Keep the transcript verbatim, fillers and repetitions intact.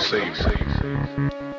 Save, save, save.